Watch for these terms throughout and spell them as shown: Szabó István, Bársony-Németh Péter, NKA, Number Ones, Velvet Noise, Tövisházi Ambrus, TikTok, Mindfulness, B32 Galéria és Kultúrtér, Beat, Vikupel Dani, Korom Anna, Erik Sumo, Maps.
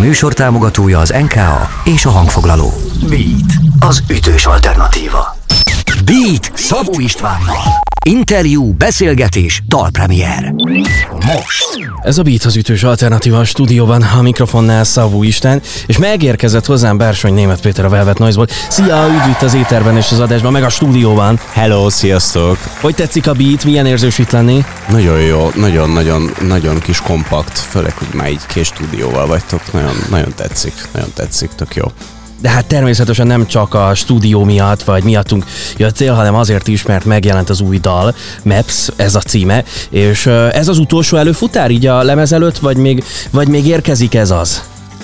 műsor támogatója az NKA és a hangfoglaló. Beat, az ütős alternatíva. Beat Szabó Istvánnal. Interjú, beszélgetés, dalpremiér. Most! Ez a Beat az ütős alternatíva a stúdióban, a mikrofonnál Szabó István, és megérkezett hozzám Bársony-Németh Péter a Velvet Noise-ból. Szia, üdvít az éterben és az adásban, meg a stúdióban. Hello, sziasztok! Hogy tetszik a Beat? Milyen érzős itt lenni? Nagyon jó, nagyon kis kompakt, főleg, hogy már így kis stúdióval vagytok. Nagyon tetszik, tök jó. De hát természetesen nem csak a stúdió miatt, vagy miattunk jöttél, hanem azért is, mert megjelent az új dal, Maps, ez a címe, és ez az utolsó előfutár így a lemez előtt, vagy még érkezik ez az?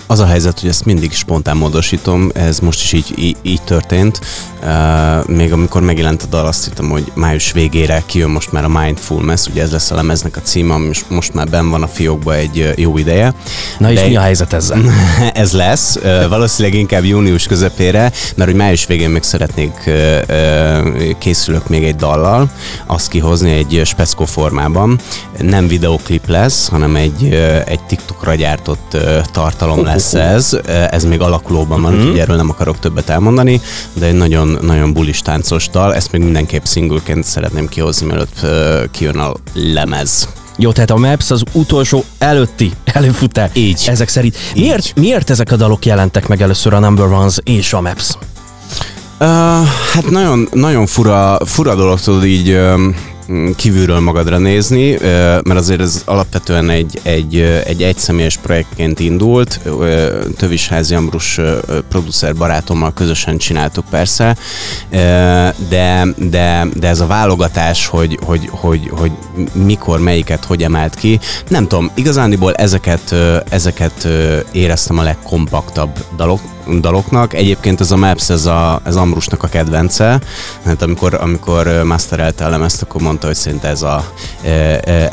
Az a helyzet, hogy ezt mindig spontán módosítom, ez most is így történt. Még amikor megjelent a dal, azt hittem, hogy május végére kijön most már a Mindfulness, ugye ez lesz a lemeznek a címe, ami most már benn van a fiókba egy jó ideje. Na és mi a helyzet ezzel? Ez lesz, valószínűleg inkább június közepére, mert hogy május végén még készülök még egy dallal, azt kihozni egy speckó formában. Nem videóklip lesz, hanem egy TikTokra gyártott tartalom lesz ez még alakulóban van, úgyhogy erről nem akarok többet elmondani, de egy nagyon bulis táncos dal, ezt még mindenképp szingülként szeretném kihozni, mielőtt kijön a lemez. Jó, tehát a Maps az utolsó előtti előfutár. Így. Ezek szerint. Miért ezek a dalok jelentek meg először, a Number Ones és a Maps? Hát nagyon fura dolog, tudod így... kívülről magadra nézni, mert azért ez alapvetően egy egyszemélyes projektként indult. Tövisházi Ambrus producer barátommal közösen csináltuk persze, de ez a válogatás, hogy mikor melyiket hogy emelt ki, nem tudom, igazándiból ezeket éreztem a legkompaktabb daloknak. Egyébként ez a Maps, ez Ambrusnak a kedvence. Hát amikor masterelte a lemezt, akkor mondta, hogy szerint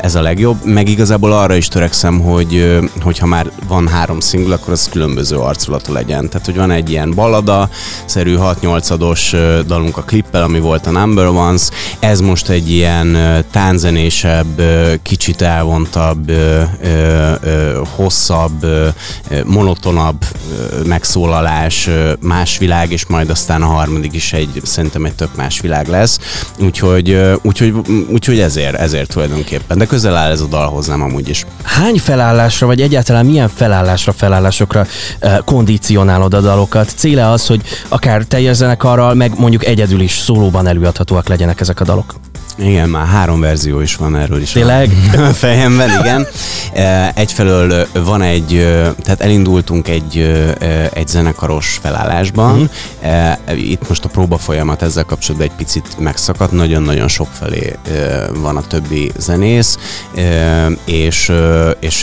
ez a legjobb. Meg igazából arra is törekszem, hogy ha már van 3 single, akkor az különböző arculatú legyen. Tehát, hogy van egy ilyen ballada-szerű 6-8-ados dalunk a klippel, ami volt a Number Ones. Ez most egy ilyen tánzenésebb, kicsit elvontabb, hosszabb, monotonabb megszólal más világ, és majd aztán a harmadik is szerintem egy tök más világ lesz. Úgyhogy ezért tulajdonképpen. De közel áll ez a dal hozzám amúgy is. Hány felállásra, vagy egyáltalán milyen felállásokra kondicionálod a dalokat? Céle az, hogy akár teljes zenekarral, meg mondjuk egyedül is szólóban előadhatóak legyenek ezek a dalok? Igen, már 3 verzió is van erről is. Tényleg? A fejemben, igen. Egyfelől van tehát elindultunk egy zenekaros felállásban. Itt most a próba folyamat ezzel kapcsolatban egy picit megszakadt, nagyon-nagyon sokfelé van a többi zenész,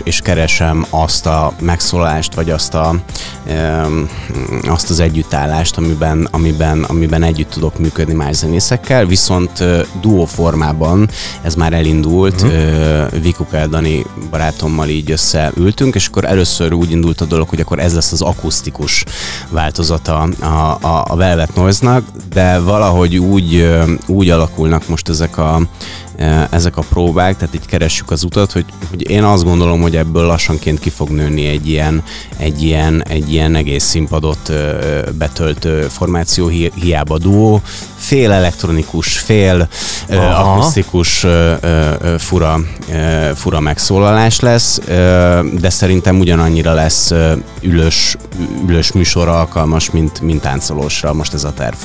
és keresem azt a megszólást, vagy azt az együttállást, amiben együtt tudok működni más zenészekkel, viszont duó formában ez már elindult, Vikupel Dani barátommal így összeültünk, és akkor először úgy indult a dolog, hogy akkor ez lesz az akusztikus változata a Velvet Noise-nak, de valahogy úgy alakulnak most ezek a próbák, tehát így keressük az utat, hogy én azt gondolom, hogy ebből lassanként ki fog nőni egy ilyen egész színpadot betöltő formáció, hiába duó, fél elektronikus, fél akusztikus fura megszólalás lesz, de szerintem ugyanannyira lesz ülős műsor alkalmas, mint táncolósra most ez a terv.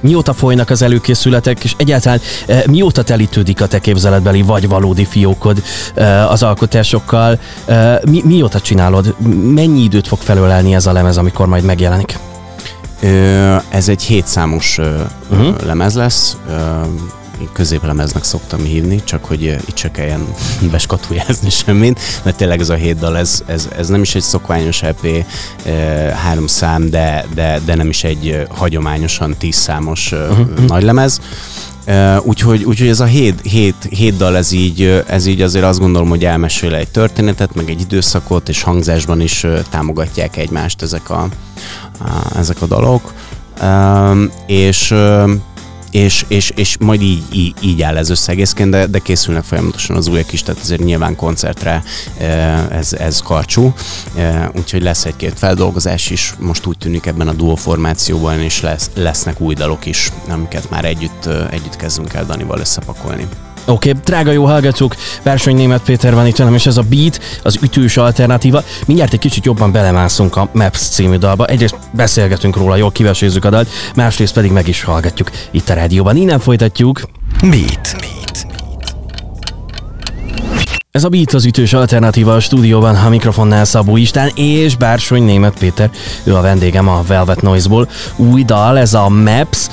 Mióta folynak az előkészületek, és egyáltalán mióta telítődik a te képzeletbeli vagy valódi fiókod az alkotásokkal? Mióta csinálod? Mennyi időt fog felölelni ez a lemez, amikor majd megjelenik? Ez egy 7 számos lemez lesz. Én középlemeznek szoktam hívni, csak hogy itt csak kelljen beskatujázni semmit, mert tényleg ez a 7 dal, ez nem is egy szokványos EP, 3 szám, de nem is egy hagyományosan 10 számos nagylemez. Úgyhogy ez a 7 dal, ez így azért azt gondolom, hogy elmesél egy történetet, meg egy időszakot, és hangzásban is támogatják egymást ezek a dalok. És és majd így áll ez összegészként, de készülnek folyamatosan az újak is, tehát azért nyilván koncertre ez karcsú, úgyhogy lesz egy-két feldolgozás is, most úgy tűnik ebben a duo formációban, és lesznek új dalok is, amiket már együtt kezdünk el Danival összepakolni. Oké, drága jó hallgatók, Bársony-Németh Péter van itt velem, és ez a Beat, az ütős alternatíva. Mindjárt egy kicsit jobban belemászunk a Maps című dalba. Egyrészt beszélgetünk róla, jól kivesézzük a dalt, másrészt pedig meg is hallgatjuk itt a rádióban. Innen folytatjuk. Beat. Ez a Beat, az ütős alternatíva a stúdióban, a mikrofonnál Szabó István és Bársony-Németh Péter, ő a vendégem a Velvet Noise-ból. Új dal, ez a Maps.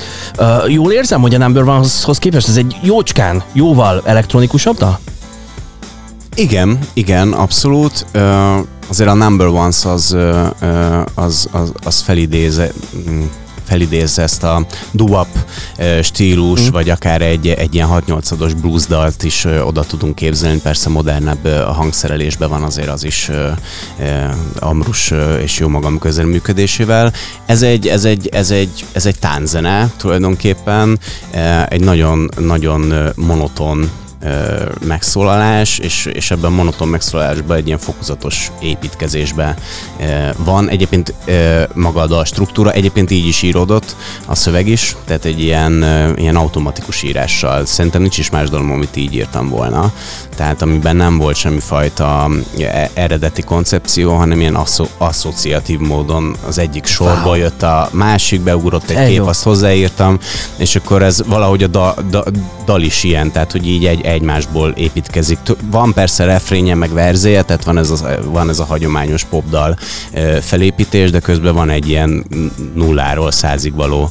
Jól érzem, hogy a Number Ones-hoz képest ez egy jóval elektronikusabb dal? Igen, abszolút. Azért a Number Ones az felidéz ezt a doo-wop stílus, vagy akár egy ilyen 6-8-ados blues dalt is oda tudunk képzelni, persze modernebb a hangszerelésben van azért az is Ambrus és jó magam közreműködésével. Ez egy tánczene tulajdonképpen, egy nagyon-nagyon monoton megszólalás, és ebben a monoton megszólalásban egy ilyen fokozatos építkezésben van. Egyébként maga a dal struktúra, egyébként így is íródott a szöveg is, tehát egy ilyen automatikus írással. Szerintem nincs is más dalom, amit így írtam volna. Tehát amiben nem volt semmifajta eredeti koncepció, hanem ilyen asszociatív módon az egyik sorból jött a másik, beugrott egy kép, azt hozzáírtam, és akkor ez valahogy a dal is ilyen, tehát hogy így egymásból építkezik. Van persze refrénje, meg verzéje, tehát van ez a hagyományos popdal felépítés, de közben van egy ilyen 0-100-ig való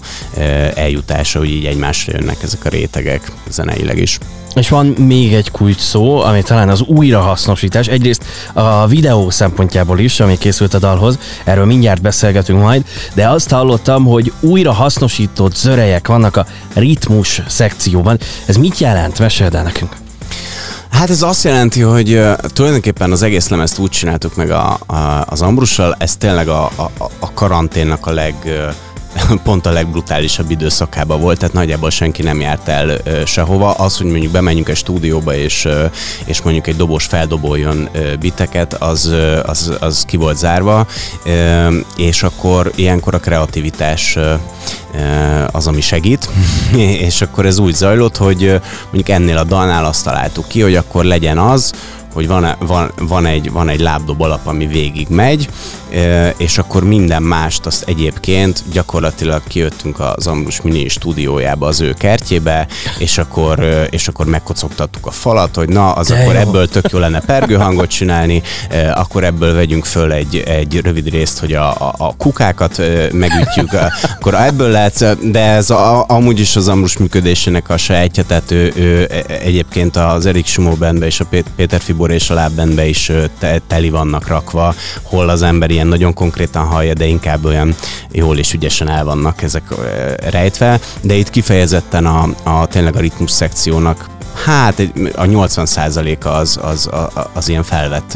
eljutása, hogy így egymásra jönnek ezek a rétegek zeneileg is. És van még egy kulcs szó, ami talán az újrahasznosítás, egyrészt a videó szempontjából is, ami készült a dalhoz, erről mindjárt beszélgetünk majd, de azt hallottam, hogy újrahasznosított zörejek vannak a ritmus szekcióban. Ez mit jelent? Meséld el nekünk! Hát ez azt jelenti, hogy tulajdonképpen az egész lemezt úgy csináltuk meg az Ambrussal, ez tényleg a karanténnak pont a legbrutálisabb időszakában volt, tehát nagyjából senki nem járt el sehova. Az, hogy mondjuk bemenjünk egy stúdióba, és mondjuk egy dobos feldoboljon biteket, az ki volt zárva, és akkor ilyenkor a kreativitás az, ami segít, és akkor ez úgy zajlott, hogy mondjuk ennél a dalnál azt találtuk ki, hogy akkor legyen az, hogy van egy lábdob alap, ami végig megy, és akkor minden mást azt egyébként gyakorlatilag kijöttünk az Ambrus mini stúdiójába, az ő kertjébe, és akkor megkocogtattuk a falat, hogy na, az de akkor jó. Ebből tök jó lenne pergőhangot csinálni, akkor ebből vegyünk föl egy rövid részt, hogy a kukákat megütjük, akkor ebből lehet, de ez amúgy is az Ambrus működésének a sajátja, tehát ő egyébként az Erik Sumo bandbe és a Péter Fibor és a lábbendbe is teli vannak rakva, hol az ember ilyen nagyon konkrétan hallja, de inkább olyan jól és ügyesen el vannak ezek rejtve, de itt kifejezetten tényleg a ritmus szekciónak a 80%-a az ilyen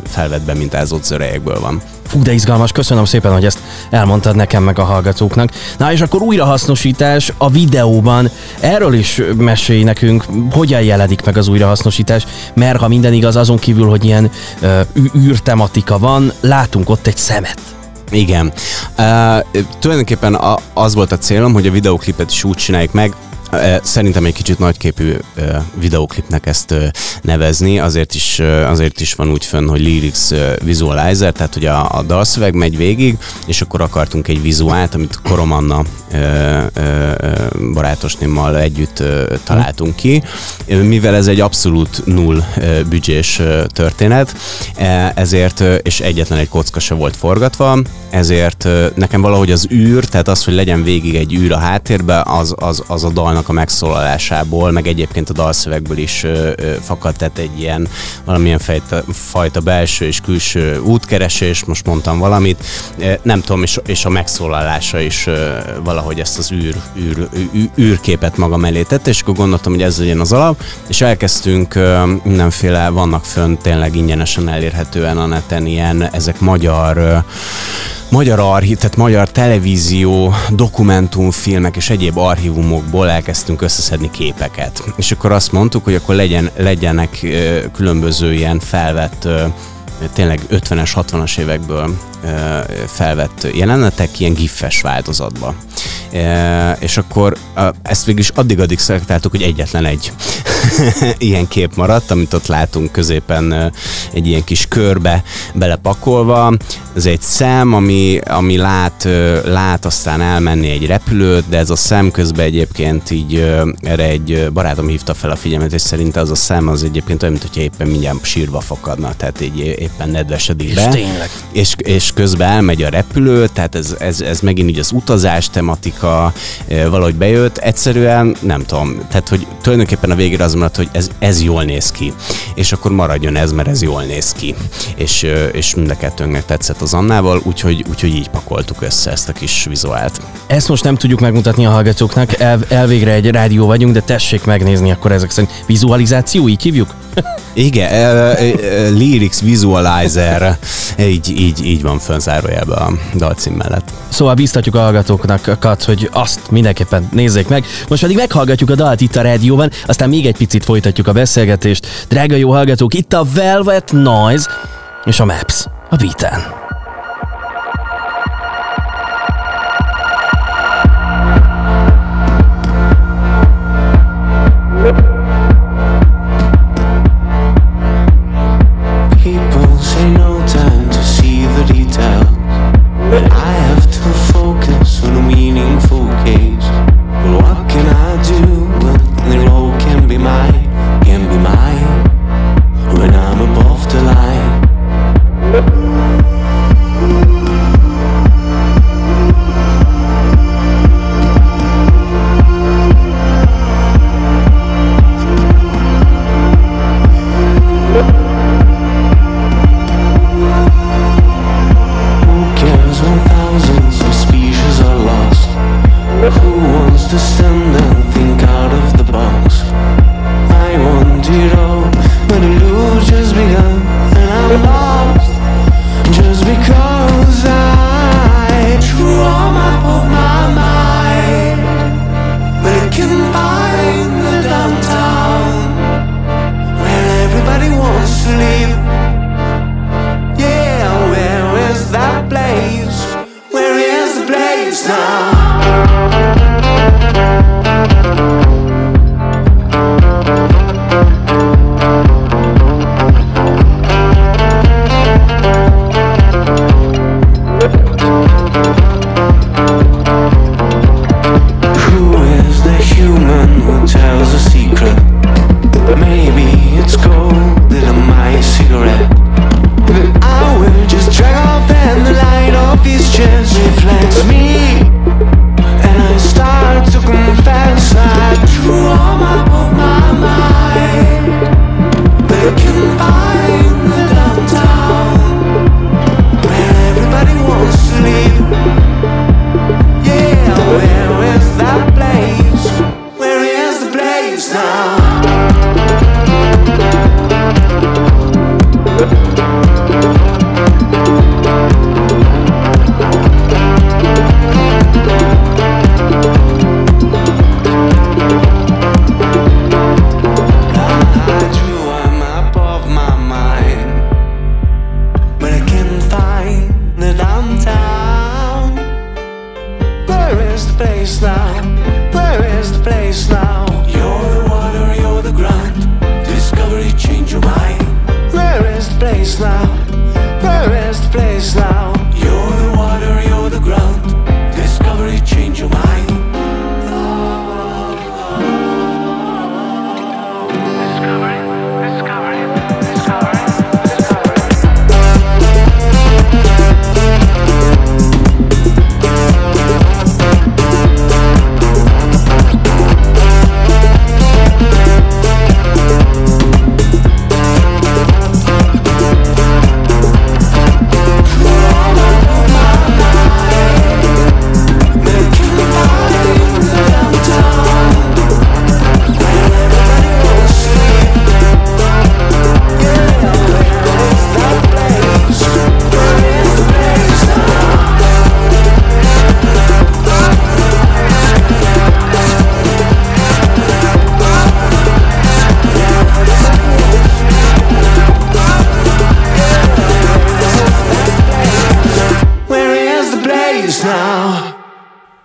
felvett bemintázott zörejekből van. Fú, de izgalmas, köszönöm szépen, hogy ezt elmondtad nekem meg a hallgatóknak. Na és akkor újrahasznosítás a videóban. Erről is mesélj nekünk, hogyan jelenik meg az újrahasznosítás, mert ha minden igaz, azon kívül, hogy ilyen űrtematika van, látunk ott egy szemet. Igen. Tulajdonképpen az volt a célom, hogy a videóklipet is úgy csináljuk meg, szerintem egy kicsit nagyképű videóklipnek ezt nevezni, azért is van úgy fönn, hogy lyrics visualizer, tehát hogy a dalszöveg megy végig, és akkor akartunk egy vizuált, amit Korom Anna barátosnémmal együtt találtunk ki. Mivel ez egy abszolút null büdzsés történet, ezért, és egyetlen egy kocka se volt forgatva, ezért nekem valahogy az űr, tehát az, hogy legyen végig egy űr a háttérben, az a dalnak a megszólalásából, meg egyébként a dalszövegből is fakadt, tehát egy ilyen valamilyen fajta belső és külső útkeresés, most mondtam valamit, nem tudom, és a megszólalása is valahogy ezt az űrképet magam elé tette, és akkor gondoltam, hogy ez legyen az alap, és elkezdtünk mindenféle, vannak fönn tényleg ingyenesen elérhetően a neten ilyen, ezek magyar magyar archív, tehát magyar televízió, dokumentumfilmek és egyéb archívumokból elkezdtünk összeszedni képeket. És akkor azt mondtuk, hogy akkor legyenek különböző ilyen felvett, tényleg 50-es, 60-as évekből felvett jelenetek ilyen gif-es változatba. És akkor ezt végül is addig szelektáltuk, hogy egyetlen egy ilyen kép maradt, amit ott látunk középen egy ilyen kis körbe belepakolva. Ez egy szem, ami lát aztán elmenni egy repülőt, de ez a szem közben egyébként így erre egy barátom hívta fel a figyelmet, és szerint az a szem az egyébként olyan, mintha éppen mindjárt sírva fakadna, tehát így éppen nedvesedik be. És közben elmegy a repülő, tehát ez megint így az utazás tematika valahogy bejött. Egyszerűen nem tudom, tehát hogy tulajdonképpen a végére az maradt, hogy ez jól néz ki. És akkor maradjon ez, mert ez jól néz ki. És mind a kettőnknek tetszett az Annával, úgyhogy így pakoltuk össze ezt a kis vizuált. Ezt most nem tudjuk megmutatni a hallgatóknak, elvégre egy rádió vagyunk, de tessék megnézni akkor ezek szerint. Vizualizáció, így hívjuk? Igen, lyrics visualizer, így van fönn zárójelben a dalcím mellett. Szóval bíztatjuk a hallgatóknak, hogy azt mindenképpen nézzék meg. Most pedig meghallgatjuk a dalt itt a rádióban, aztán még egy picit folytatjuk a beszélgetést. Drága jó hallgatók, itt a Velvet Noise és a Maps a Beaten. When I'm above the line.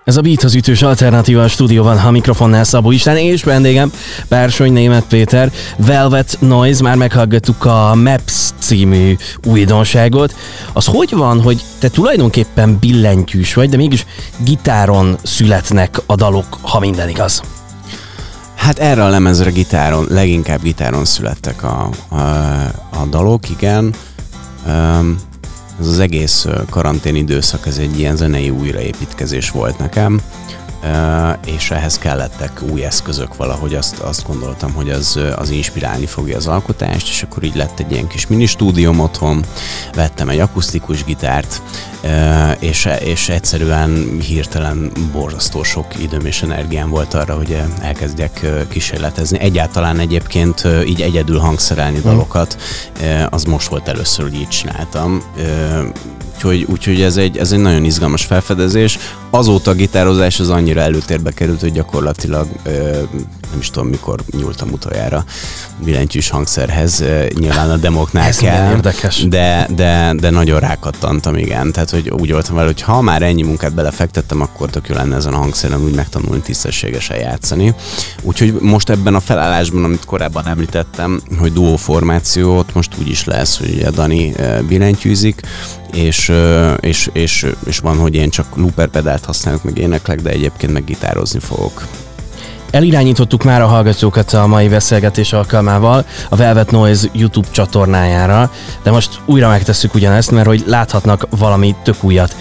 Ez a Beat az ütős alternatíva, a stúdióban, a mikrofonnál Szabó István, és vendégem Bársony-Németh Péter. Velvet Noise, már meghallgattuk a Maps című újdonságot. Az hogy van, hogy te tulajdonképpen billentyűs vagy, de mégis gitáron születnek a dalok, ha minden igaz? Hát erre a lemezre gitáron, leginkább gitáron születtek a dalok, igen. Ez az egész karantén időszak, ez egy ilyen zenei újraépítkezés volt nekem, és ehhez kellettek új eszközök valahogy, azt gondoltam, hogy az inspirálni fogja az alkotást, és akkor így lett egy ilyen kis mini stúdióm otthon, vettem egy akusztikus gitárt, és egyszerűen hirtelen borzasztó sok időm és energiám volt arra, hogy elkezdjek kísérletezni. Egyáltalán egyébként így egyedül hangszerelni dalokat, az most volt először, hogy így csináltam. Úgyhogy ez egy nagyon izgalmas felfedezés. Azóta a gitározás az annyira előtérbe került, hogy gyakorlatilag nem is tudom, mikor nyúltam utoljára billentyűs hangszerhez. Nyilván a demoknál ez kell, de nagyon rákattantam, igen. Tehát, hogy úgy voltam vele, hogy ha már ennyi munkát belefektettem, akkor tök jó lenne ezen a hangszeren úgy megtanulni tisztességesen játszani. Úgyhogy most ebben a felállásban, amit korábban említettem, hogy duó formációt, most úgy is lesz, hogy a Dani billentyűzik, és van, hogy én csak looper pedált használok, meg éneklek, de egyébként meg gitározni fogok. Elirányítottuk már a hallgatókat a mai beszélgetés alkalmával a Velvet Noise YouTube csatornájára, de most újra megtesszük ugyanezt, mert hogy láthatnak valami tök újat,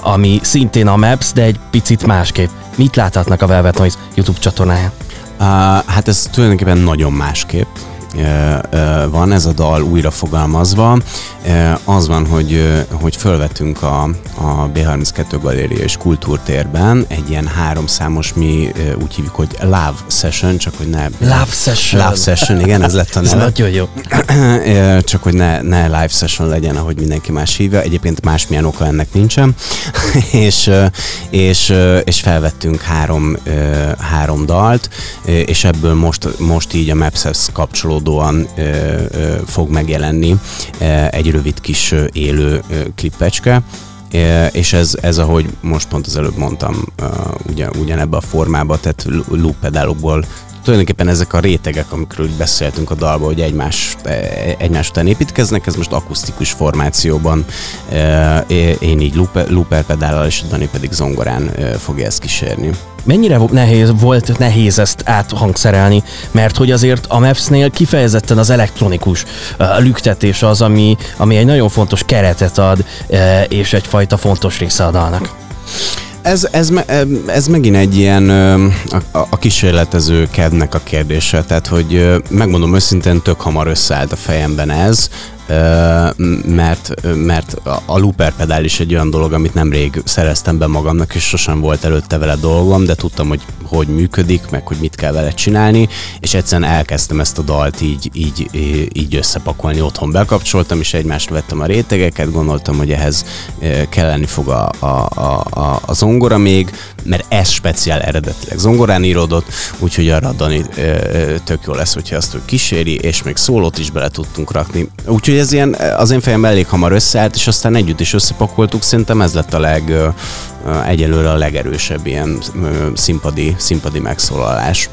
ami szintén a Maps, de egy picit másképp. Mit láthatnak a Velvet Noise YouTube csatornáján? Hát ez tulajdonképpen nagyon másképp van, ez a dal újra fogalmazva. Az van, hogy fölvetünk a B32 Galéria és Kultúrtérben egy ilyen 3 számos, mi úgy hívjuk, hogy Love Session, csak hogy ne... Love Session. Love Session, igen, ez lett a neve. Ez nagyon jó. Csak hogy ne Live Session legyen, ahogy mindenki más hívja. Egyébként másmilyen oka ennek nincsen. és felvettünk 3 dalt, és ebből most így a Maps-hez kapcsolódó fog megjelenni egy rövid kis élő klippecske, és ez ahogy most pont az előbb mondtam, ugyanebben a formában, tehát loop pedálokból. Tulajdonképpen ezek a rétegek, amikről beszéltünk a dalban, hogy egymás után építkeznek, ez most akusztikus formációban, én így looper pedállal, és Dani pedig zongorán fogja ezt kísérni. Mennyire nehéz ezt áthangszerelni, mert hogy azért a Maps-nél kifejezetten az elektronikus lüktetés az, ami egy nagyon fontos keretet ad, és egyfajta fontos része a dalnak. Ez megint egy ilyen a kísérletező kedvnek a kérdése, tehát hogy megmondom őszintén, tök hamar összeállt a fejemben ez, mert a looper pedál is egy olyan dolog, amit nemrég szereztem be magamnak, és sosem volt előtte vele dolgom, de tudtam, hogy működik, meg hogy mit kell vele csinálni, és egyszerűen elkezdtem ezt a dalt így összepakolni, otthon bekapcsoltam, és egymásra vettem a rétegeket, gondoltam, hogy ehhez kelleni fog a zongora még, mert ez speciál eredetileg zongorán íródott, úgyhogy arra Dani tök jó lesz, hogyha azt ő kíséri, és még szólót is bele tudtunk rakni. Úgyhogy ez ilyen, az én fejemben elég hamar összeállt, és aztán együtt is összepakoltuk, szerintem ez lett egyelőre a legerősebb ilyen színpadi megszólalás.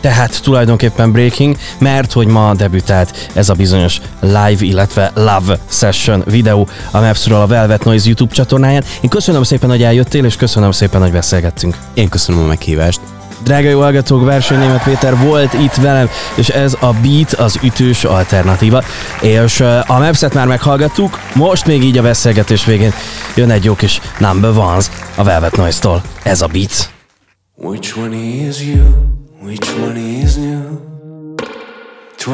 Tehát tulajdonképpen breaking, mert hogy ma debütált ez a bizonyos live, illetve love session videó a Mapsról a Velvet Noise YouTube csatornáján. Én köszönöm szépen, hogy eljöttél, és köszönöm szépen, hogy beszélgettünk. Én köszönöm a meghívást. Drága jó hallgatók, Bársony-Németh Péter volt itt velem, és ez a Beat, az ütős alternatíva. És a Maps-et már meghallgattuk, most még így a beszélgetés végén jön egy jó kis Number Ones a Velvet Noise-tól. Ez a Beat. Which one is you? Which one is new? 20,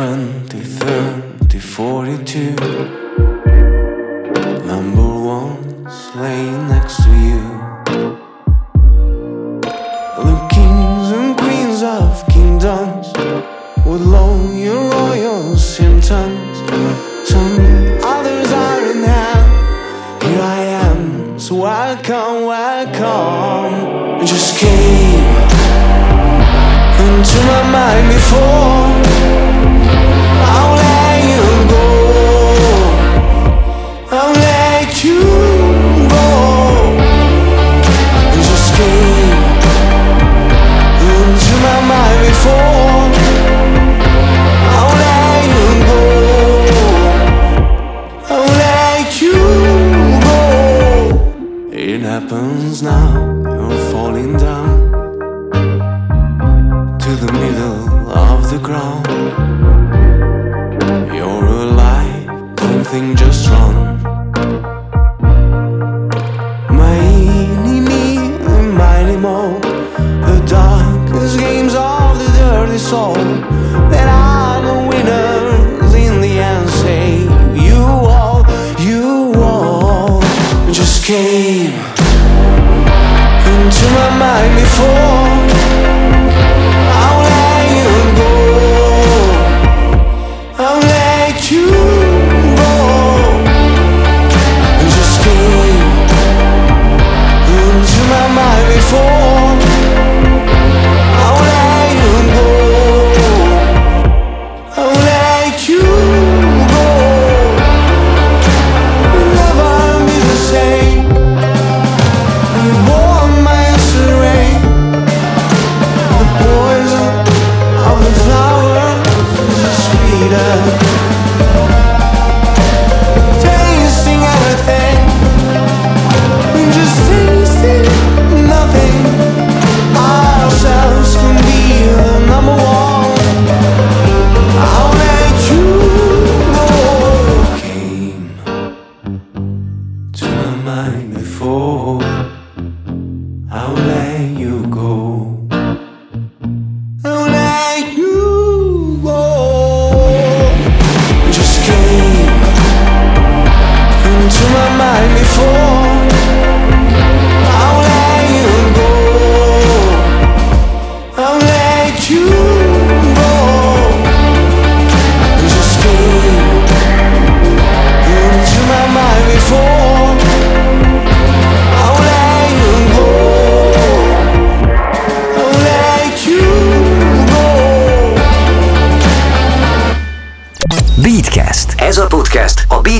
30, 42 Number one's laying next to you. The kings and queens of kingdoms would lower your royal symptoms. Some others are in hell. Here I am, so welcome, welcome. I just came into my mind before. I'll let you go. I'll let you go. happens now, you're falling down to the middle of the ground. You're alive, don't think, just run. Mighty more, the darkest games of the dirty soul. There are no winners in the end. Save you all, just came into my mind before. I'll let you go. I'll let you.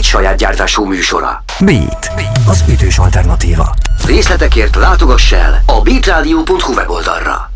Saját gyártású műsora. Beat, az ütős alternatíva. Részletekért látogass el a beatradio.hu weboldalra.